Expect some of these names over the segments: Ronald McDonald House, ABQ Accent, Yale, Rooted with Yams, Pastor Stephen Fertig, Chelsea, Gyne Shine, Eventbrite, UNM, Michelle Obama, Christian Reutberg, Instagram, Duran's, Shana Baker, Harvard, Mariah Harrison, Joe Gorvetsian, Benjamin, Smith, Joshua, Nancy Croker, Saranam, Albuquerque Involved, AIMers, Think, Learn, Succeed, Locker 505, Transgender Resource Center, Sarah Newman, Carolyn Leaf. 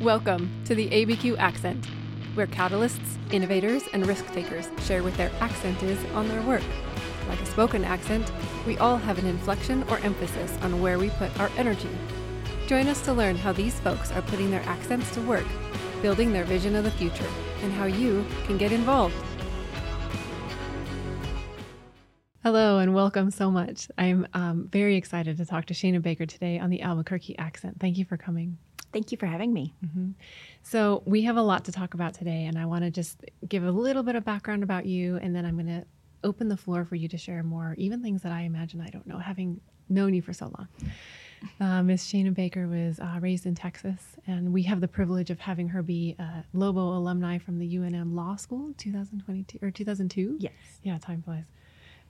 Welcome to the ABQ Accent, where catalysts, innovators, and risk-takers share what their accent is on their work. Like a spoken accent, we all have an inflection or emphasis on where we put our energy. Join us to learn how these folks are putting their accents to work, building their vision of the future, and how you can get involved. Hello and welcome so much. I'm very excited to talk to Shana Baker today on the Albuquerque accent. Thank you for coming. Thank you for having me. Mm-hmm. So we have a lot to talk about today, and I want to just give a little bit of background about you, and then I'm going to open the floor for you to share more, even things that I imagine I don't know, having known you for so long. Ms. Shana Baker was raised in Texas, and we have the privilege of having her be a Lobo alumni from the UNM Law School 2022 or 2002. Yes. Yeah, time flies.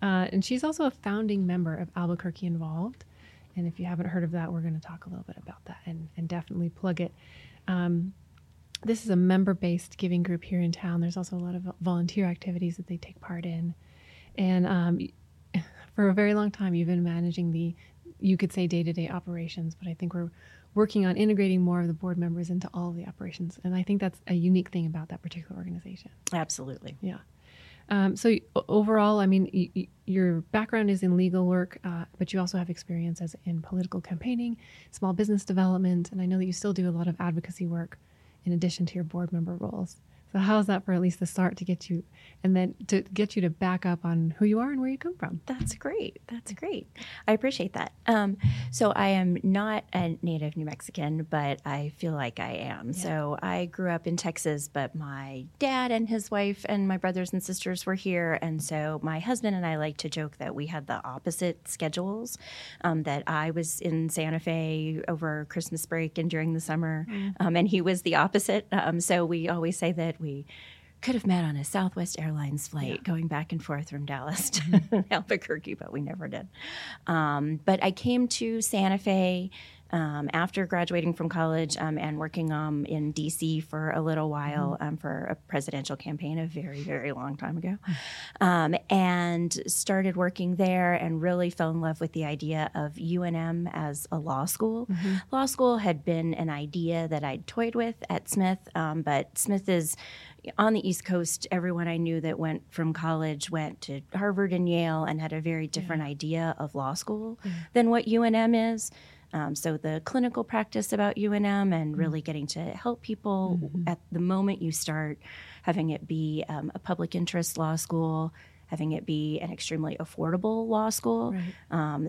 And she's also a founding member of Albuquerque Involved. And if you haven't heard of that, we're going to talk a little bit about that and definitely plug it. This is a member-based giving group here in town. There's also a lot of volunteer activities that they take part in. And for a very long time, you've been managing the, you could say, day-to-day operations, but I think we're working on integrating more of the board members into all of the operations. And I think that's a unique thing about that particular organization. Absolutely. Yeah. So overall, I mean, your background is in legal work, but you also have experience in political campaigning, small business development, and I know that you still do a lot of advocacy work in addition to your board member roles. So how's that for at least the start to get you, and then to get you to back up on who you are and where you come from? That's great. That's great. I appreciate that. So I am not a native New Mexican, but I feel like I am. Yeah. So I grew up in Texas, but my dad and his wife and my brothers and sisters were here. And so my husband and I like to joke that we had the opposite schedules, that I was in Santa Fe over Christmas break and during the summer, and he was the opposite. So we always say that we could have met on a Southwest Airlines flight going back and forth from Dallas to Albuquerque, but we never did. But I came to Santa Fe after graduating from college and working in D.C. for a little while for a presidential campaign a very, very long time ago, and started working there and really fell in love with the idea of UNM as a law school. Mm-hmm. Law school had been an idea that I'd toyed with at Smith, but Smith is on the East Coast. Everyone I knew that went from college went to Harvard and Yale and had a very different idea of law school than what UNM is. So the clinical practice about UNM and really getting to help people at the moment you start, having it be a public interest law school, having it be an extremely affordable law school,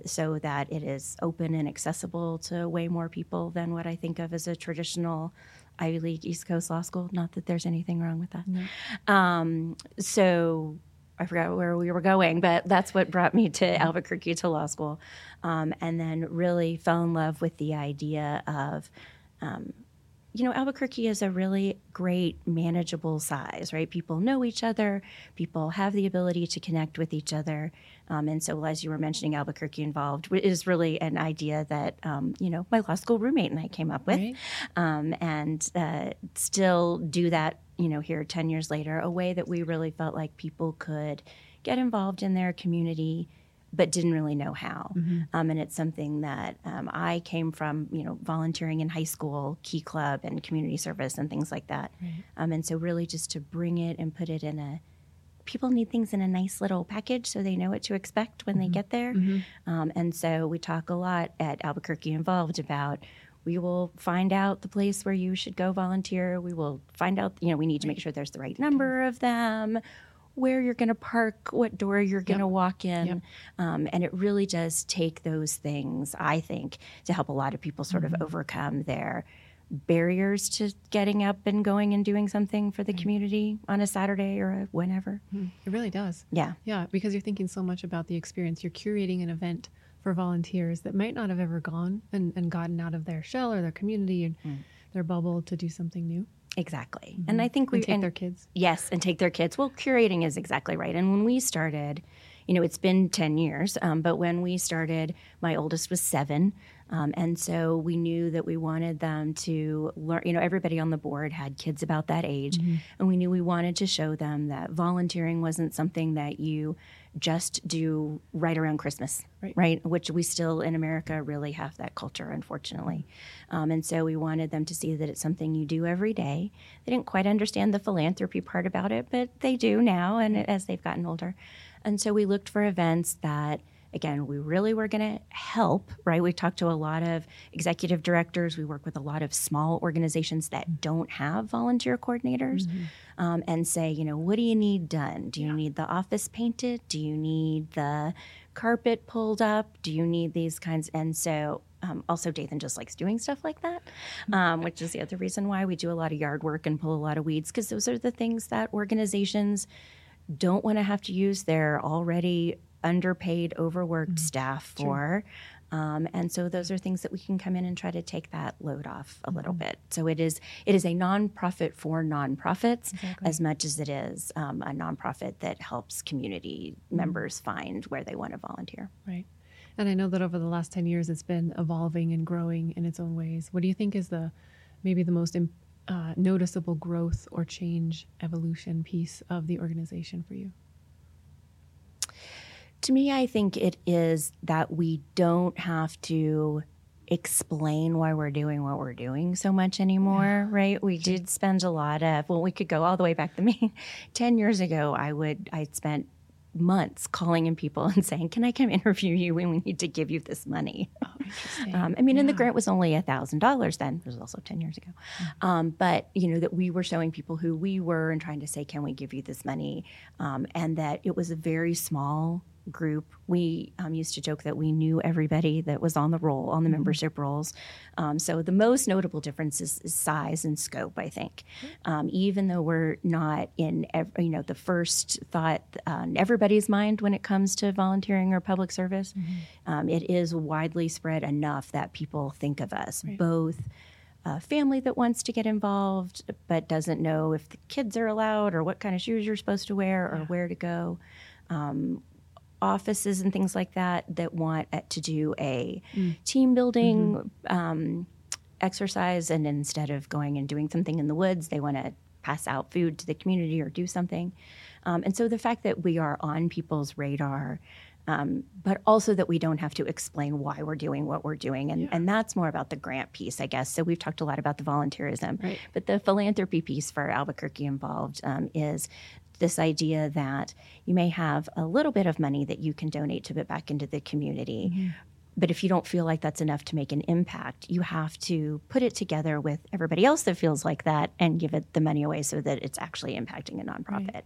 so that it is open and accessible to way more people than what I think of as a traditional Ivy League East Coast law school. Not that there's anything wrong with that. No. So I forgot where we were going, but that's what brought me to Albuquerque to law school. And then really fell in love with the idea of, you know, Albuquerque is a really great manageable size, right? People know each other. People have the ability to connect with each other. And so as you were mentioning, Albuquerque Involved is really an idea that, you know, my law school roommate and I came up with, and still do that, you know, here 10 years later, a way that we really felt like people could get involved in their community, but didn't really know how. And it's something that I came from, you know, volunteering in high school, Key Club and community service and things like that. And so really just to bring it and put it in a, people need things in a nice little package so they know what to expect when they get there. And so we talk a lot at Albuquerque Involved about, we will find out the place where you should go volunteer. We will find out, you know, we need to make sure there's the right number of them, where you're going to park, what door you're going to walk in. And it really does take those things, I think, to help a lot of people sort of overcome their barriers to getting up and going and doing something for the community on a Saturday or a whenever. It really does. Yeah. Yeah, because you're thinking so much about the experience. You're curating an event for volunteers that might not have ever gone and gotten out of their shell or their community and their bubble to do something new. Exactly. And I think we take their kids. Yes, and take their kids. Well, curating is exactly right. And when we started, you know, it's been 10 years, but when we started, my oldest was 7. And so we knew that we wanted them to learn, you know, everybody on the board had kids about that age. And we knew we wanted to show them that volunteering wasn't something that you just do right around Christmas, right? Which we still in America really have that culture, unfortunately. And so we wanted them to see that it's something you do every day. They didn't quite understand the philanthropy part about it, but they do now and as they've gotten older. And so we looked for events that, again, we really were going to help, right? We talked to a lot of executive directors. We work with a lot of small organizations that don't have volunteer coordinators, and say, you know, what do you need done? Do you need the office painted? Do you need the carpet pulled up? Do you need these kinds? And so also Dathan just likes doing stuff like that, which is the other reason why we do a lot of yard work and pull a lot of weeds, because those are the things that organizations don't want to have to use their already underpaid, overworked staff for. And so those are things that we can come in and try to take that load off a little bit. So it is a nonprofit for nonprofits as much as it is a nonprofit that helps community members find where they want to volunteer. Right. And I know that over the last 10 years, it's been evolving and growing in its own ways. What do you think is maybe the most noticeable growth or change evolution piece of the organization for you? To me, I think it is that we don't have to explain why we're doing what we're doing so much anymore, right? We did spend a lot of, well, we could go all the way back to me. 10 years ago, I'd spent months calling in people and saying, can I come interview you when we need to give you this money? Oh, interesting. And the grant was only $1,000 then. It was also 10 years ago. But, you know, that we were showing people who we were and trying to say, can we give you this money? And that it was a very small group. We used to joke that we knew everybody that was on the roll, on the membership rolls. So the most notable difference is size and scope, I think. Even though we're not in, the first thought in everybody's mind when it comes to volunteering or public service, it is widely spread enough that people think of us, both a family that wants to get involved but doesn't know if the kids are allowed or what kind of shoes you're supposed to wear or where to go. Offices and things like that want to do a team building exercise, and instead of going and doing something in the woods, they want to pass out food to the community or do something. And so the fact that we are on people's radar, but also that we don't have to explain why we're doing what we're doing. And that's more about the grant piece, I guess. So we've talked a lot about the volunteerism, but the philanthropy piece for Albuquerque Involved is this idea that you may have a little bit of money that you can donate to put back into the community. But if you don't feel like that's enough to make an impact, you have to put it together with everybody else that feels like that and give it the money away so that it's actually impacting a nonprofit.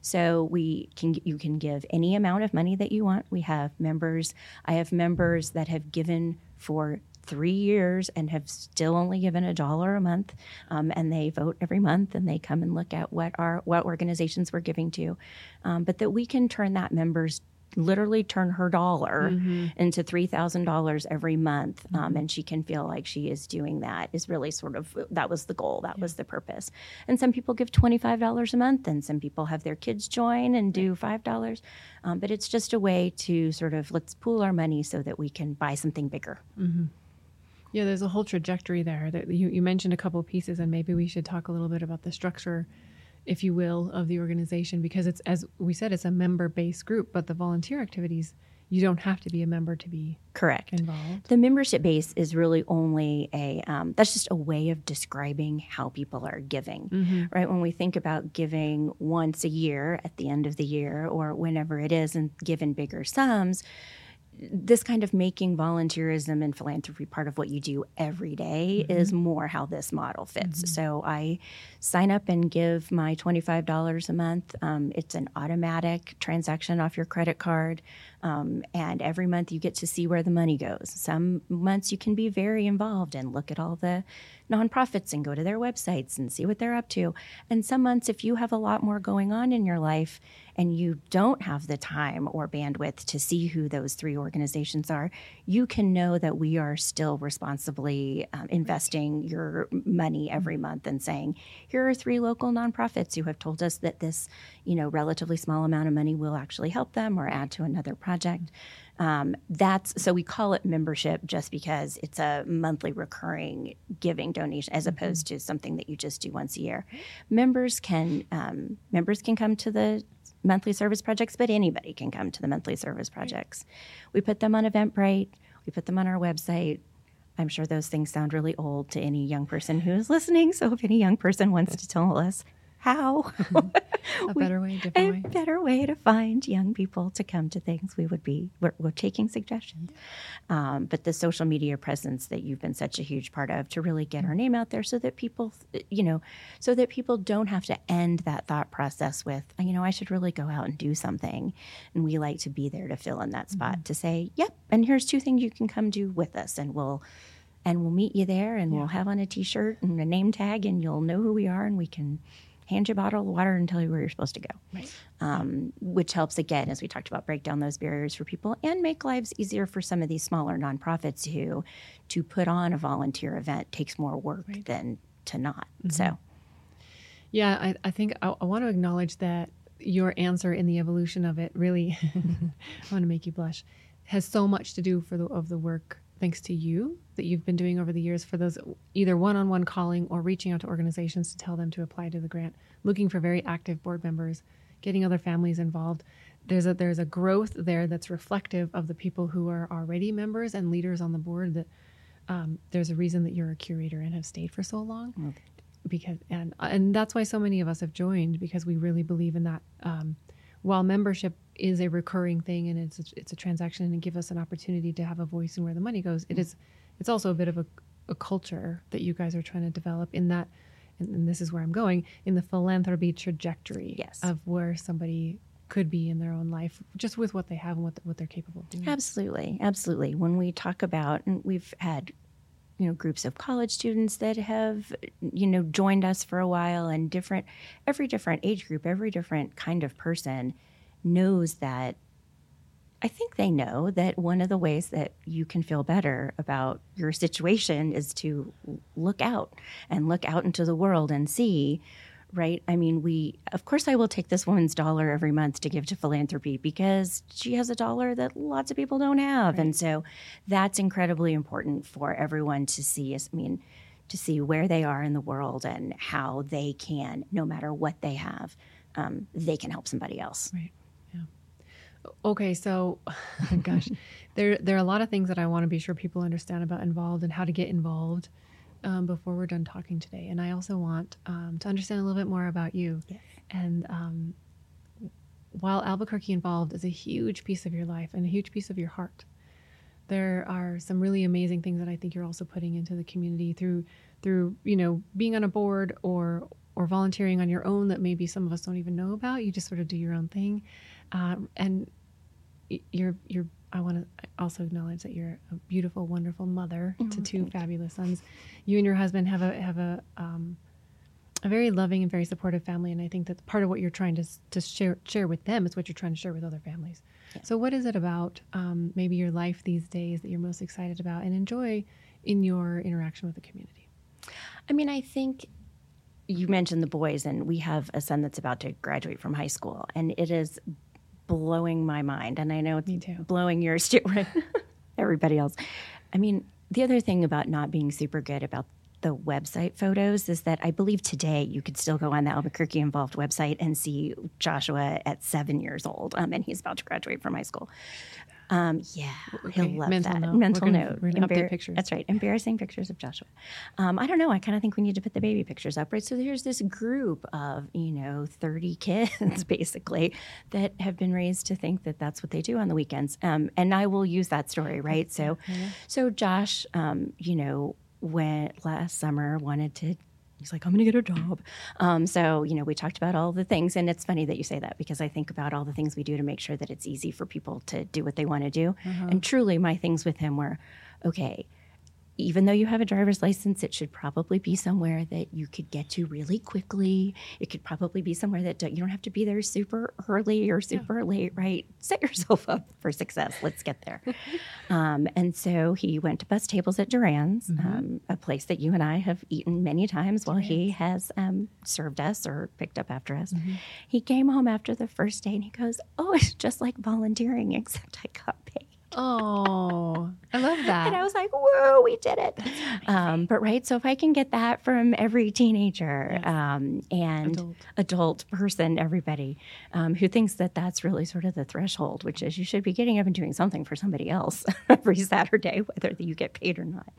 So you can give any amount of money that you want. We have members. I have members that have given for 3 years and have still only given $1 a month, and they vote every month and they come and look at what organizations we're giving to, but that we can turn that member's literally turn her dollar into $3,000 every month, and she can feel like she is doing that is really sort of that was the goal, that was the purpose. And some people give $25 a month, and some people have their kids join and do $5. But it's just a way to sort of let's pool our money so that we can buy something bigger. Yeah, there's a whole trajectory there that you mentioned a couple of pieces, and maybe we should talk a little bit about the structure, if you will, of the organization, because it's, as we said, it's a member-based group, but the volunteer activities, you don't have to be a member to be involved. The membership base is really only that's just a way of describing how people are giving, right? When we think about giving once a year at the end of the year or whenever it is and given bigger sums, this kind of making volunteerism and philanthropy part of what you do every day is more how this model fits. So I sign up and give my $25 a month. It's an automatic transaction off your credit card. And every month you get to see where the money goes. Some months you can be very involved and look at all the nonprofits and go to their websites and see what they're up to. And some months, if you have a lot more going on in your life and you don't have the time or bandwidth to see who those three organizations are, you can know that we are still responsibly investing your money every month and saying, here are 3 local nonprofits who have told us that this, relatively small amount of money will actually help them or add to another project. So we call it membership just because it's a monthly recurring giving donation as opposed to something that you just do once a year. Members can come to the monthly service projects, but anybody can come to the monthly service projects. We put them on Eventbrite. We put them on our website. I'm sure those things sound really old to any young person who is listening. So if any young person wants to tell us how, a better way to find young people to come to things, we're taking suggestions. But the social media presence that you've been such a huge part of to really get our name out there so that people, so that people don't have to end that thought process with, I should really go out and do something. And we like to be there to fill in that spot to say, yep, and here's two things you can come do with us, and we'll meet you there, and we'll have on a T-shirt and a name tag, and you'll know who we are, and we can hand you a bottle of water and tell you where you're supposed to go, which helps, again, as we talked about, break down those barriers for people and make lives easier for some of these smaller nonprofits who, to put on a volunteer event takes more work than to not. Mm-hmm. So, yeah, I think I want to acknowledge that your answer in the evolution of it really, I want to make you blush, has so much to do of the work, thanks to you, that you've been doing over the years for those either one-on-one calling or reaching out to organizations to tell them to apply to the grant, looking for very active board members, getting other families involved. There's a growth there that's reflective of the people who are already members and leaders on the board. That there's a reason that you're a curator and have stayed for so long, because that's why so many of us have joined, because we really believe in that. While membership is a recurring thing and it's a transaction and give us an opportunity to have a voice in where the money goes, it's also a bit of a culture that you guys are trying to develop in that, and this is where I'm going, in the philanthropy trajectory of where somebody could be in their own life, just with what they have and what they're capable of doing. Absolutely, absolutely. When we talk about, and we've had groups of college students that have, joined us for a while, and every different age group, every different kind of person knows that, I think they know that one of the ways that you can feel better about your situation is to look out into the world and see, right? I mean, of course I will take this woman's dollar every month to give to philanthropy because she has a dollar that lots of people don't have. Right. And so that's incredibly important for everyone to see, to see where they are in the world and how they can, no matter what they have, they can help somebody else. Right. Yeah. Okay. So, gosh, there are a lot of things that I want to be sure people understand about Involved and how to get involved. Before we're done talking today. And I also want to understand a little bit more about you. Yes. And while Albuquerque Involved is a huge piece of your life and a huge piece of your heart, there are some really amazing things that I think you're also putting into the community through being on a board or volunteering on your own that maybe some of us don't even know about. You just sort of do your own thing. And you're I want to also acknowledge that you're a beautiful, wonderful mother to two fabulous sons. You and your husband have a very loving and very supportive family, and I think that's part of what you're trying to share with them is what you're trying to share with other families. Yeah. So what is it about maybe your life these days that you're most excited about and enjoy in your interaction with the community? I mean, I think you mentioned the boys, and we have a son that's about to graduate from high school, and it is blowing my mind, and I know it's blowing yours too, right? Everybody else. I mean, the other thing about not being super good about the website photos is that I believe today you could still go on the Albuquerque Involved website and see Joshua at 7 years old, and he's about to graduate from high school. He'll love that. Mental note. We're going to update pictures. That's right. Embarrassing pictures of Joshua. I don't know. I kind of think we need to put the baby pictures up, right? So there's this group of, 30 kids basically that have been raised to think that that's what they do on the weekends. And I will use that story, right? So, so Josh, went last summer, he's like, I'm going to get a job. So, we talked about all the things. And it's funny that you say that because I think about all the things we do to make sure that it's easy for people to do what they want to do. Uh-huh. And truly, my things with him were, okay, even though you have a driver's license, it should probably be somewhere that you could get to really quickly. It could probably be somewhere that you don't have to be there super early or super late, right? Set yourself up for success. Let's get there. And so he went to bus tables at Duran's, a place that you and I have eaten many times while he has served us or picked up after us. Mm-hmm. He came home after the first day and he goes, oh, it's just like volunteering, except I got paid. Oh, I love that. Yeah. And I was like, whoa, we did it. But right, so if I can get that from every teenager and adult person, everybody who thinks that that's really sort of the threshold, which is you should be getting up and doing something for somebody else every Saturday, whether you get paid or not.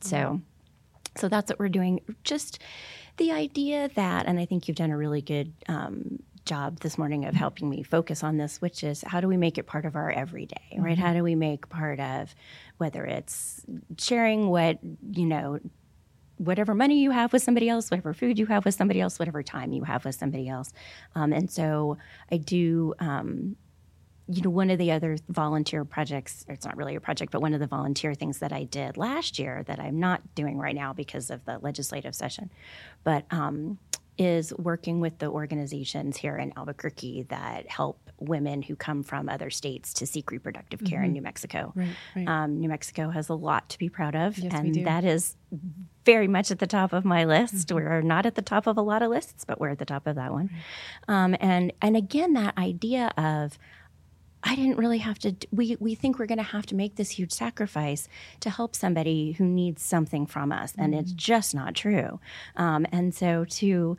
So that's what we're doing. Just the idea that, and I think you've done a really good job this morning of helping me focus on this, which is how do we make it part of our everyday, right? How do we make part of whether it's sharing what, you know, whatever money you have with somebody else, whatever food you have with somebody else, whatever time you have with somebody else. And so I do, you know, one of the other volunteer projects, or it's not really a project, but one of the volunteer things that I did last year that I'm not doing right now because of the legislative session, but is working with the organizations here in Albuquerque that help women who come from other states to seek reproductive care in New Mexico. New Mexico has a lot to be proud of, and that is very much at the top of my list. We're not at the top of a lot of lists, but we're at the top of that one. And again, that idea of I didn't really have to, we think we're going to have to make this huge sacrifice to help somebody who needs something from us, and it's just not true. And so to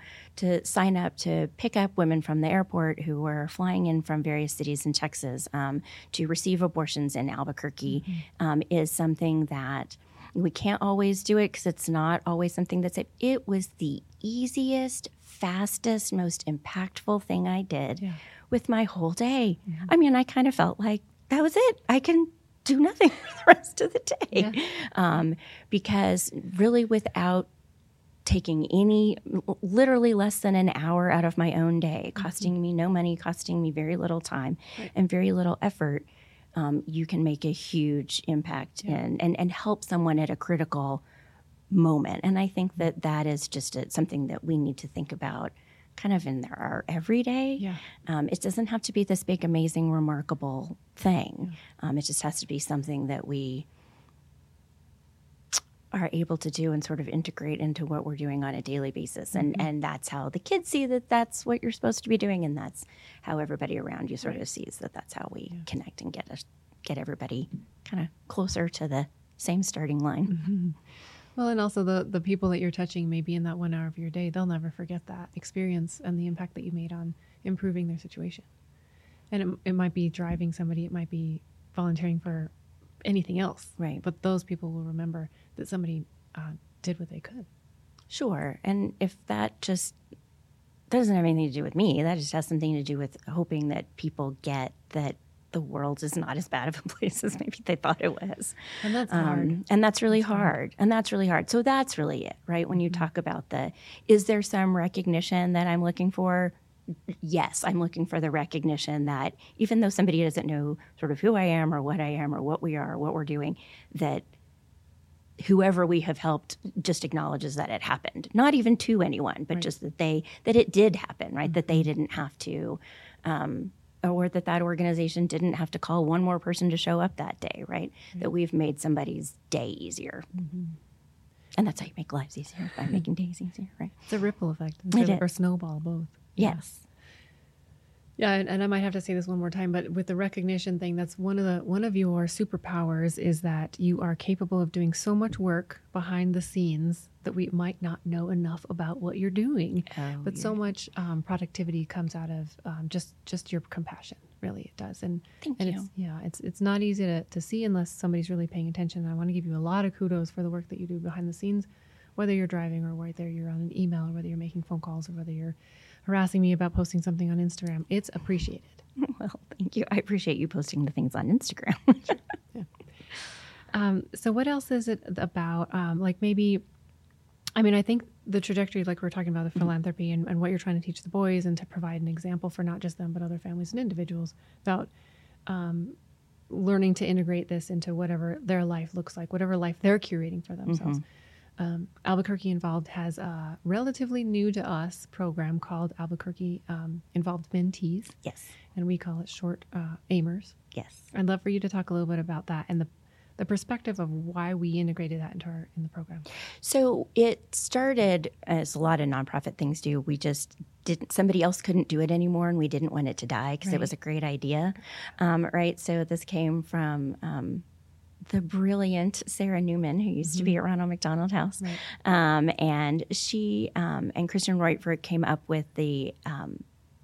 sign up to pick up women from the airport who were flying in from various cities in Texas to receive abortions in Albuquerque is something that we can't always do it because it's not always something that's it. It was the easiest, fastest, most impactful thing I did with my whole day. I mean, I kind of felt like that was it. I can do nothing for the rest of the day. Because really without taking any, literally less than an hour out of my own day, costing me no money, costing me very little time and very little effort, you can make a huge impact and help someone at a critical moment. And I think that that is just something that we need to think about kind of in our everyday. It doesn't have to be this big, amazing, remarkable thing. It just has to be something that we are able to do and sort of integrate into what we're doing on a daily basis. And that's how the kids see that that's what you're supposed to be doing, and that's how everybody around you sort of sees that that's how we connect and get everybody kind of closer to the same starting line. Well, and also the people that you're touching maybe in that 1 hour of your day, they'll never forget that experience and the impact that you made on improving their situation. And it might be driving somebody, it might be volunteering for anything else. Right. But those people will remember that somebody did what they could. Sure. And if that just doesn't have anything to do with me, that just has something to do with hoping that people get that the world is not as bad of a place as maybe they thought it was. And that's hard. And that's really hard. And that's really hard. So that's really it, right? When you talk about is there some recognition that I'm looking for? Yes, I'm looking for the recognition that even though somebody doesn't know sort of who I am or what we are, or what we're doing, that whoever we have helped just acknowledges that it happened. Not even to anyone, but just that it did happen, right? That they didn't have to, or that organization didn't have to call one more person to show up that day, right? That we've made somebody's day easier. And that's how you make lives easier, by making days easier, right? It's a ripple effect. Or snowball, both. Yes. Yeah, and I might have to say this one more time, but with the recognition thing, that's one of your superpowers is that you are capable of doing so much work behind the scenes that we might not know enough about what you're doing. But so much productivity comes out of just your compassion. Really, it does. And Thank you. It's not easy to see unless somebody's really paying attention. And I want to give you a lot of kudos for the work that you do behind the scenes, whether you're driving or whether you're on an email or whether you're making phone calls or whether you're harassing me about posting something on Instagram. It's appreciated. Well, thank you. I appreciate you posting the things on Instagram. So what else is it about? I think the trajectory, like we're talking about the philanthropy and what you're trying to teach the boys and to provide an example for not just them, but other families and individuals about learning to integrate this into whatever their life looks like, whatever life they're curating for themselves. Albuquerque Involved has a relatively new to us program called Albuquerque Involved Mentees. Yes. And we call it short AIMers. Yes. I'd love for you to talk a little bit about that and the perspective of why we integrated that into in the program. So it started, as a lot of nonprofit things do, we just didn't, somebody else couldn't do it anymore and we didn't want it to die because it was a great idea. So this came from the brilliant Sarah Newman, who used to be at Ronald McDonald House. Right. And she and Christian Reutberg came up with the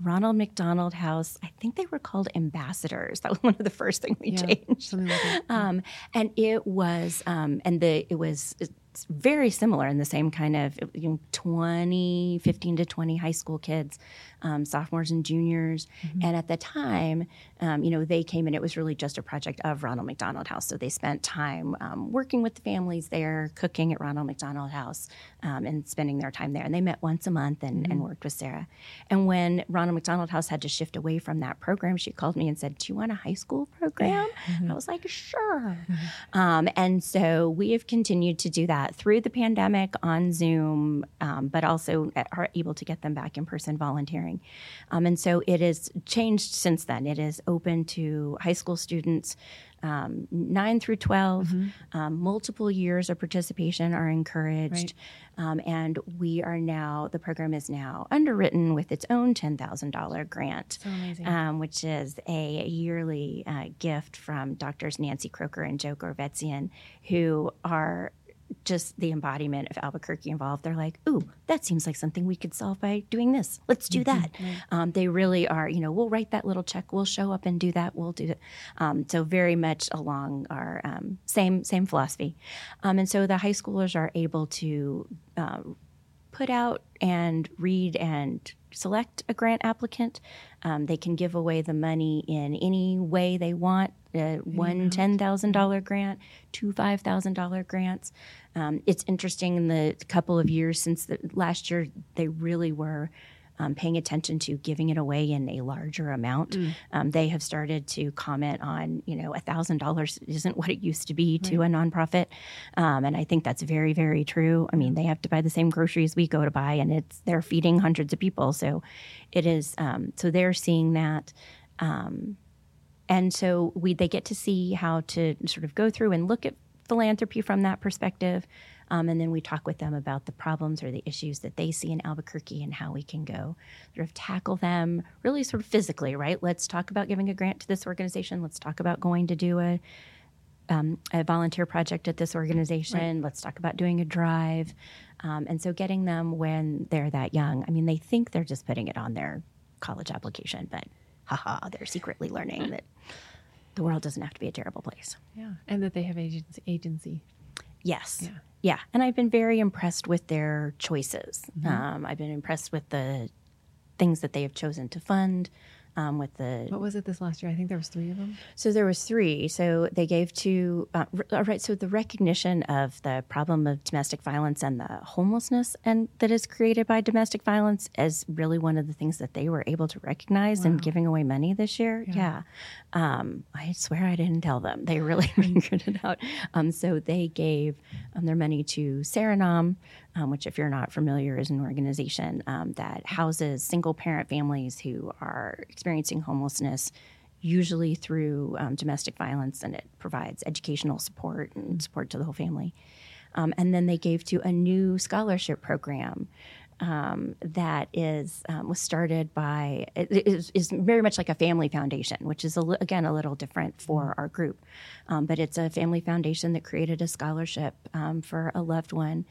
Ronald McDonald House, I think they were called ambassadors. That was one of the first things we changed. Like that. And it was, it's very similar in the same kind of 15 to 20 high school kids, sophomores and juniors. Mm-hmm. And at the time, they came and it was really just a project of Ronald McDonald House. So they spent time working with the families there, cooking at Ronald McDonald House and spending their time there. And they met once a month and worked with Sarah. And when Ronald McDonald House had to shift away from that program, she called me and said, "Do you want a high school program?" Mm-hmm. And I was like, "Sure." Mm-hmm. And so we have continued to do that through the pandemic on Zoom, but also are able to get them back in person volunteering. And so it has changed since then. It is open to high school students, 9 through 12. Mm-hmm. Multiple years of participation are encouraged. Right. And we are now, the program is now underwritten with its own $10,000 grant, which is a yearly gift from Drs. Nancy Croker and Joe Gorvetsian, who are just the embodiment of Albuquerque Involved. They're like, "Ooh, that seems like something we could solve by doing this. Let's do that." Right. They really are, we'll write that little check. We'll show up and do that. We'll do it. So very much along our same philosophy. And so the high schoolers are able to put out and read and select a grant applicant. They can give away the money in any way they want. One $10,000 grant, two $5,000 grants. It's interesting, in the couple of years since last year, they really were paying attention to giving it away in a larger amount. They have started to comment on, $1,000 isn't what it used to be to a nonprofit. And I think that's very, very true. I mean, they have to buy the same groceries we go to buy, and they're feeding hundreds of people. So it is, so they're seeing that. And so they get to see how to sort of go through and look at philanthropy from that perspective. And then we talk with them about the problems or the issues that they see in Albuquerque and how we can go sort of tackle them really sort of physically, right? Let's talk about giving a grant to this organization. Let's talk about going to do a volunteer project at this organization. Right. Let's talk about doing a drive. And so getting them when they're that young. I mean, they think they're just putting it on their college application, but they're secretly learning that the world doesn't have to be a terrible place. Yeah, and that they have agency. Yes. Yeah. And I've been very impressed with their choices. Mm-hmm. I've been impressed with the things that they have chosen to fund. What was it this last year? I think there was 3 of them. So there was 3. So they gave 2. So the recognition of the problem of domestic violence and the homelessness and that is created by domestic violence is really one of the things that they were able to recognize in giving away money this year. Yeah. I swear I didn't tell them. They really figured it out. So they gave their money to Saranam, which, if you're not familiar, is an organization that houses single-parent families who are experiencing homelessness, usually through domestic violence, and it provides educational support and support to the whole family. And then they gave to a new scholarship program that is was started by is very much like a family foundation, which is a little different for our group, but it's a family foundation that created a scholarship for a loved one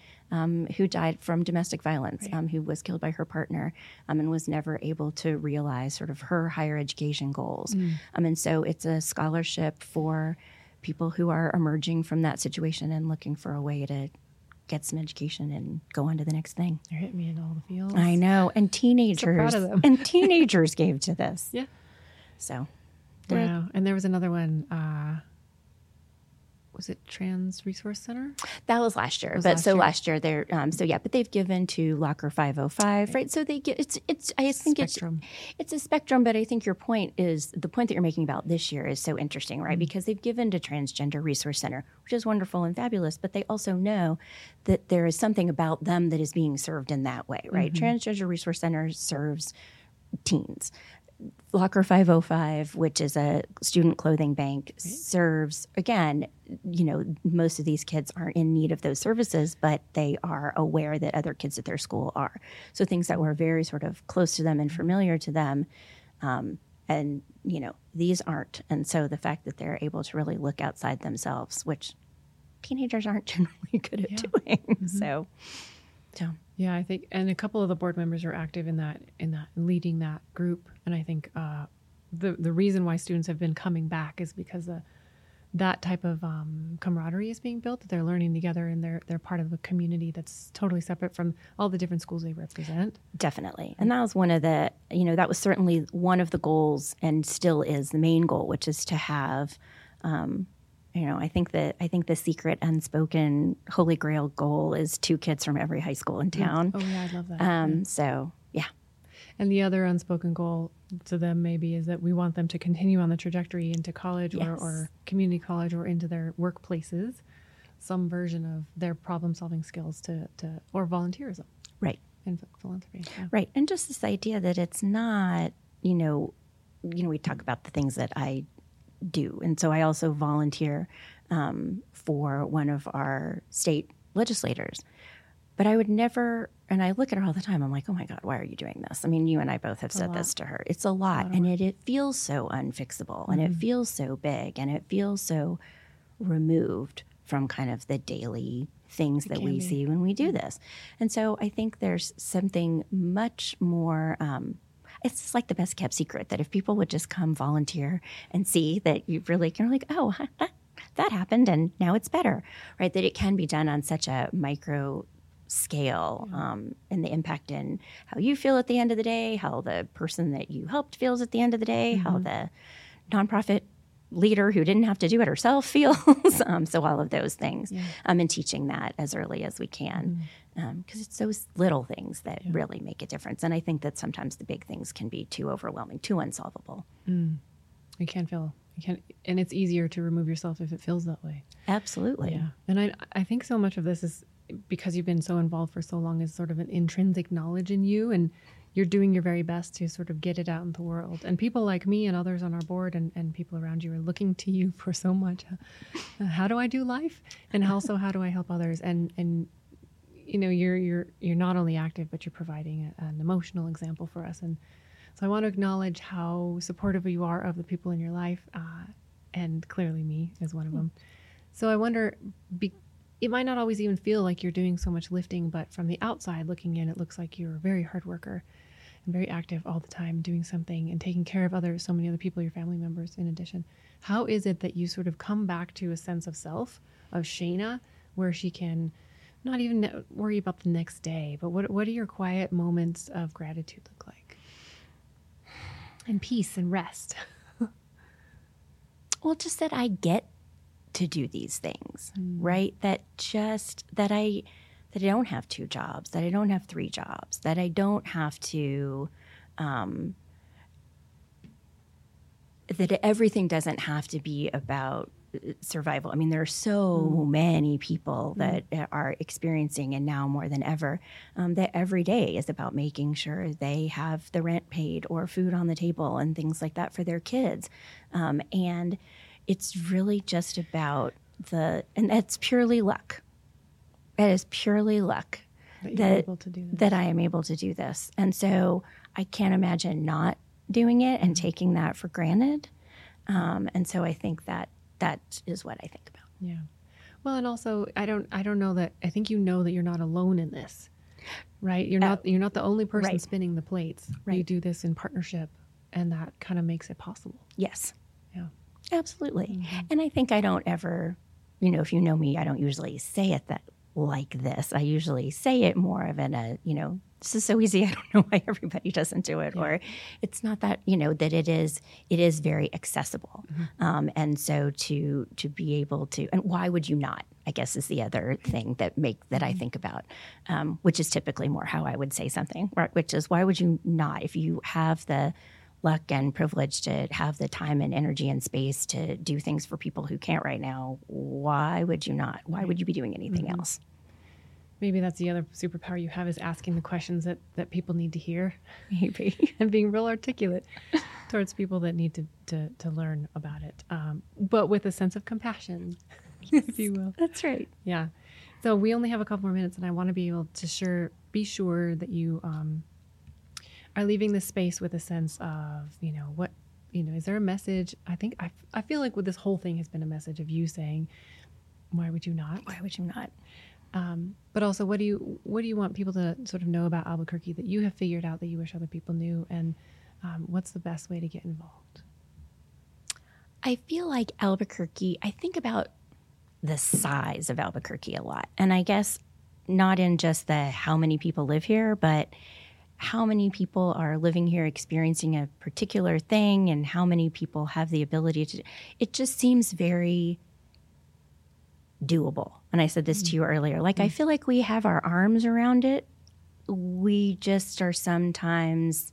who died from domestic violence, who was killed by her partner and was never able to realize sort of her higher education goals. And so it's a scholarship for people who are emerging from that situation and looking for a way to get some education and go on to the next thing. They're hitting me in all the fields. I know. And teenagers. So proud of them. And teenagers gave to this. Yeah. So. Wow. And there was another one. Was it Trans Resource Center? That was last year. Last year they're but they've given to Locker 505, right? So they get it's a spectrum, but I think the point that you're making about this year is so interesting, right? Mm-hmm. Because they've given to Transgender Resource Center, which is wonderful and fabulous, but they also know that there is something about them that is being served in that way, right? Mm-hmm. Transgender Resource Center serves teens. Locker 505, which is a student clothing bank, serves, again, most of these kids are in need of those services, but they are aware that other kids at their school are. So things that were very sort of close to them and familiar to them And, you know, these aren't. And so the fact that they're able to really look outside themselves, which teenagers aren't generally good at doing. Mm-hmm. So. Yeah, I think, and a couple of the board members are active in that leading that group. And I think the reason why students have been coming back is because that type of camaraderie is being built, that they're learning together and they're part of a community that's totally separate from all the different schools they represent. Definitely. And that was one of the, you know, that was certainly one of the goals and still is the main goal, which is to have, you know, I think the secret unspoken holy grail goal is 2 kids from every high school in town. Oh, yeah, I love that. So, yeah. And the other unspoken goal to them maybe is that we want them to continue on the trajectory into college or community college or into their workplaces, some version of their problem solving skills to or volunteerism. Right. And philanthropy. Yeah. Right. And just this idea that it's not, you know, we talk about the things that I do. And so I also volunteer for one of our state legislators. But I would never... And I look at her all the time. I'm like, oh, my God, why are you doing this? I mean, you and I both have said this to her. It's a lot. And it feels so unfixable. Mm-hmm. And it feels so big. And it feels so removed from kind of the daily things that we see when we do this. And so I think there's something much more it's like the best kept secret that if people would just come volunteer and see that you really can, like, oh, that happened and now it's better, right? That it can be done on such a micro scale and the impact in how you feel at the end of the day, how the person that you helped feels at the end of the day, how the nonprofit leader who didn't have to do it herself feels. So all of those things. Yeah. And teaching that as early as we can because it's those little things that really make a difference. And I think that sometimes the big things can be too overwhelming, too unsolvable. And it's easier to remove yourself if it feels that way. Absolutely. Yeah. And I think so much of this is because you've been so involved for so long is sort of an intrinsic knowledge in you, and you're doing your very best to sort of get it out in the world. And people like me and others on our board and people around you are looking to you for so much. How do I do life? And also, how do I help others? And you know, you're not only active, but you're providing an emotional example for us. And so I want to acknowledge how supportive you are of the people in your life, and clearly me is one of them. So I wonder, it might not always even feel like you're doing so much lifting, but from the outside looking in, it looks like you're a very hard worker and very active all the time, doing something and taking care of others, so many other people, your family members in addition. How is it that you sort of come back to a sense of self, of Shana, where she can not even worry about the next day, but what do your quiet moments of gratitude look like? And peace and rest. Well, just that I get to do these things, right? That I don't have 2 jobs, that I don't have 3 jobs, that I don't have to, that everything doesn't have to be about survival. I mean, there are so many people that are experiencing, and now more than ever, that every day is about making sure they have the rent paid or food on the table and things like that for their kids. And it's really just about and that's purely luck. It is purely luck that I am able to do this. And so I can't imagine not doing it and taking that for granted. And so I think that is what I think about. Yeah. Well, and also I don't know that, I think you know that you're not alone in this, right? You're not the only person spinning the plates. Right. You do this in partnership, and that kind of makes it possible. Yes. Yeah. Absolutely. Mm-hmm. And I think I don't ever, you know, if you know me, I don't usually say it like this. I usually say it more of you know, this is so easy. I don't know why everybody doesn't do it. Yeah. Or it's not that, you know, that it is very accessible. Mm-hmm. And so to be able to, and why would you not, I guess, is the other thing that I think about, which is typically more how I would say something, right? Which is, why would you not, if you have the luck and privilege to have the time and energy and space to do things for people who can't right now, why would you not? Why would you be doing anything else? Maybe that's the other superpower you have, is asking the questions that people need to hear. Maybe. And being real articulate towards people that need to learn about it. But with a sense of compassion, if you will. That's right. Yeah. So we only have a couple more minutes, and I want to be able to be sure that you are leaving the space with a sense of, you know, what you know, is there a message? I think I feel like this whole thing has been a message of you saying, why would you not? Why would you not? But also, what do you want people to sort of know about Albuquerque that you have figured out that you wish other people knew? And what's the best way to get involved? I feel like Albuquerque, I think about the size of Albuquerque a lot. And I guess not in just the how many people live here, but how many people are living here experiencing a particular thing and how many people have the ability to. It just seems very doable. And I said this to you earlier, like, I feel like we have our arms around it. We just are sometimes,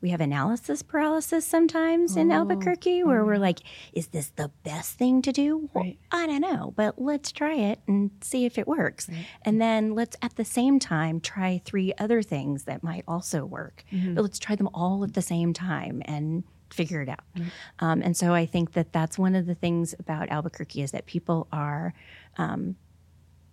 we have analysis paralysis sometimes in Albuquerque where we're like, is this the best thing to do? Well, right. I don't know, but let's try it and see if it works. Right. And then let's at the same time try three other things that might also work. Mm-hmm. But let's try them all at the same time and figure it out. Mm-hmm. And so I think that that's one of the things about Albuquerque is that people are,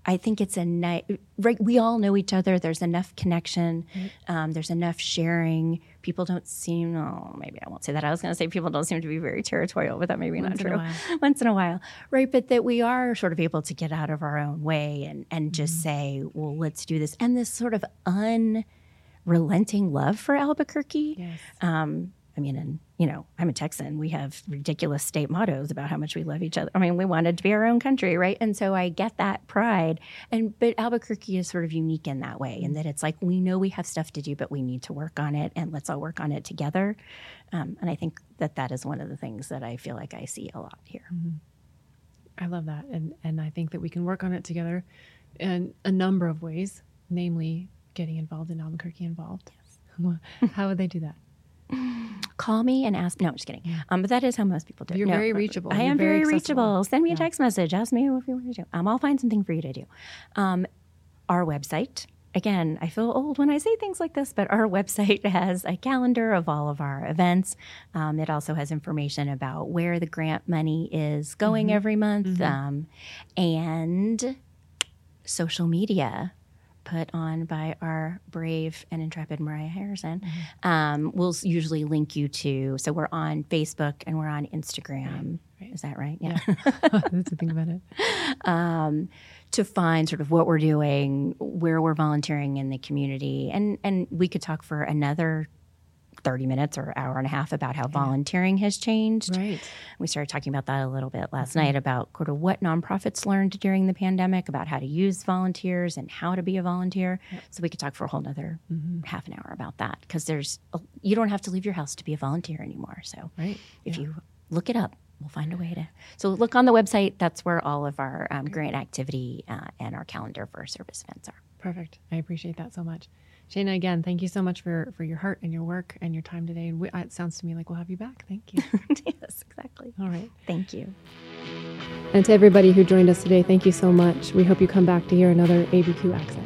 I think it's a nice, right? We all know each other. There's enough connection. Mm-hmm. There's enough sharing. People don't seem, maybe I won't say that. I was going to say people don't seem to be very territorial, but that may be not true. Once in a while, right? But that we are sort of able to get out of our own way and just say, well, let's do this. And this sort of unrelenting love for Albuquerque. Yes. I mean, and you know, I'm a Texan. We have ridiculous state mottos about how much we love each other. I mean, we wanted to be our own country, right? And so I get that pride. But Albuquerque is sort of unique in that way, in that it's like, we know we have stuff to do, but we need to work on it, and let's all work on it together. And I think that that is one of the things that I feel like I see a lot here. Mm-hmm. I love that. And I think that we can work on it together in a number of ways, namely getting involved in Albuquerque Involved. Yes. How would they do that? Call me and ask. No, I'm just kidding. But that is how most people do it. You're very reachable. I am very reachable. Send me a text message. Ask me what you want to do. I'll find something for you to do. Our website. Again, I feel old when I say things like this, but our website has a calendar of all of our events. It also has information about where the grant money is going every month. And social media, put on by our brave and intrepid Mariah Harrison, we'll usually link you to. So we're on Facebook and we're on Instagram. Right. Is that right? Yeah. That's the thing about it. To find sort of what we're doing, where we're volunteering in the community. And we could talk for another 30 minutes or hour and a half about how volunteering has changed. Right. We started talking about that a little bit last night about sort of what nonprofits learned during the pandemic about how to use volunteers and how to be a volunteer. Yep. So we could talk for a whole nother half an hour about that, because you don't have to leave your house to be a volunteer anymore. So if you look it up, we'll find a way to. So look on the website. That's where all of our grant activity and our calendar for service events are. Perfect. I appreciate that so much. Shana, again, thank you so much for your heart and your work and your time today. And it sounds to me like we'll have you back. Thank you. Yes, exactly. All right. Thank you. And to everybody who joined us today, thank you so much. We hope you come back to hear another ABQ Accent.